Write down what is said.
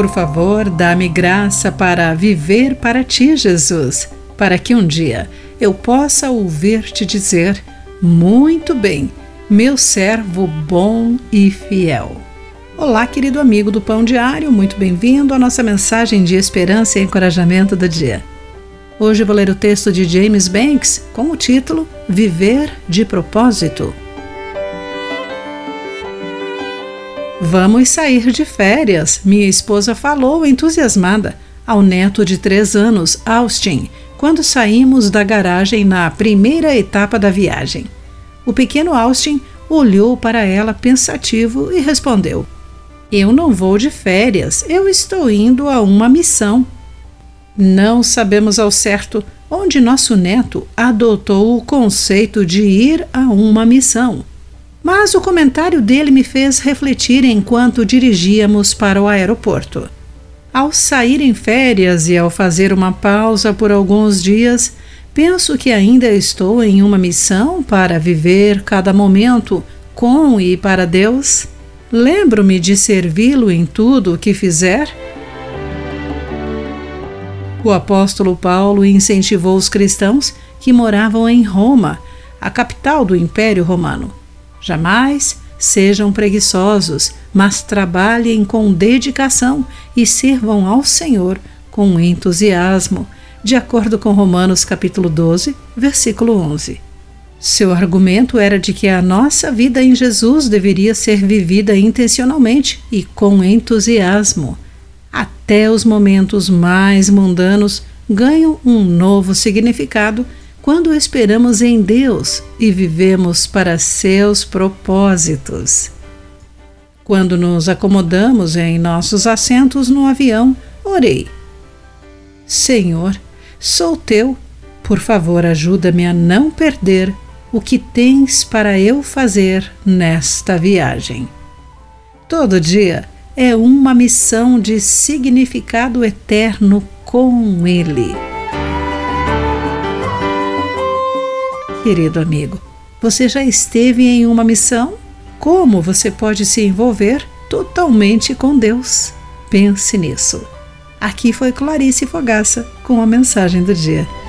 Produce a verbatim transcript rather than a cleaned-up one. Por favor, dá-me graça para viver para Ti, Jesus, para que um dia eu possa ouvir-Te dizer: muito bem, meu servo bom e fiel. Olá, querido amigo do Pão Diário, muito bem-vindo à nossa mensagem de esperança e encorajamento do dia. Hoje vou ler o texto de James Banks com o título Viver de Propósito. Vamos sair de férias, minha esposa falou entusiasmada ao neto de três anos, Austin, quando saímos da garagem na primeira etapa da viagem. O pequeno Austin olhou para ela pensativo e respondeu: eu não vou de férias, eu estou indo a uma missão. Não sabemos ao certo onde nosso neto adotou o conceito de ir a uma missão. Mas o comentário dele me fez refletir enquanto dirigíamos para o aeroporto. Ao sair em férias e ao fazer uma pausa por alguns dias, penso que ainda estou em uma missão para viver cada momento com e para Deus. Lembro-me de servi-lo em tudo o que fizer. O apóstolo Paulo incentivou os cristãos que moravam em Roma, a capital do Império Romano. Jamais sejam preguiçosos, mas trabalhem com dedicação e sirvam ao Senhor com entusiasmo, de acordo com Romanos capítulo doze, versículo onze. Seu argumento era de que a nossa vida em Jesus deveria ser vivida intencionalmente e com entusiasmo. Até os momentos mais mundanos ganham um novo significado quando esperamos em Deus e vivemos para seus propósitos. Quando nos acomodamos em nossos assentos no avião, orei: Senhor, sou teu, por favor ajuda-me a não perder o que tens para eu fazer nesta viagem. Todo dia é uma missão de significado eterno com Ele. Querido amigo, você já esteve em uma missão? Como você pode se envolver totalmente com Deus? Pense nisso. Aqui foi Clarice Fogaça com a mensagem do dia.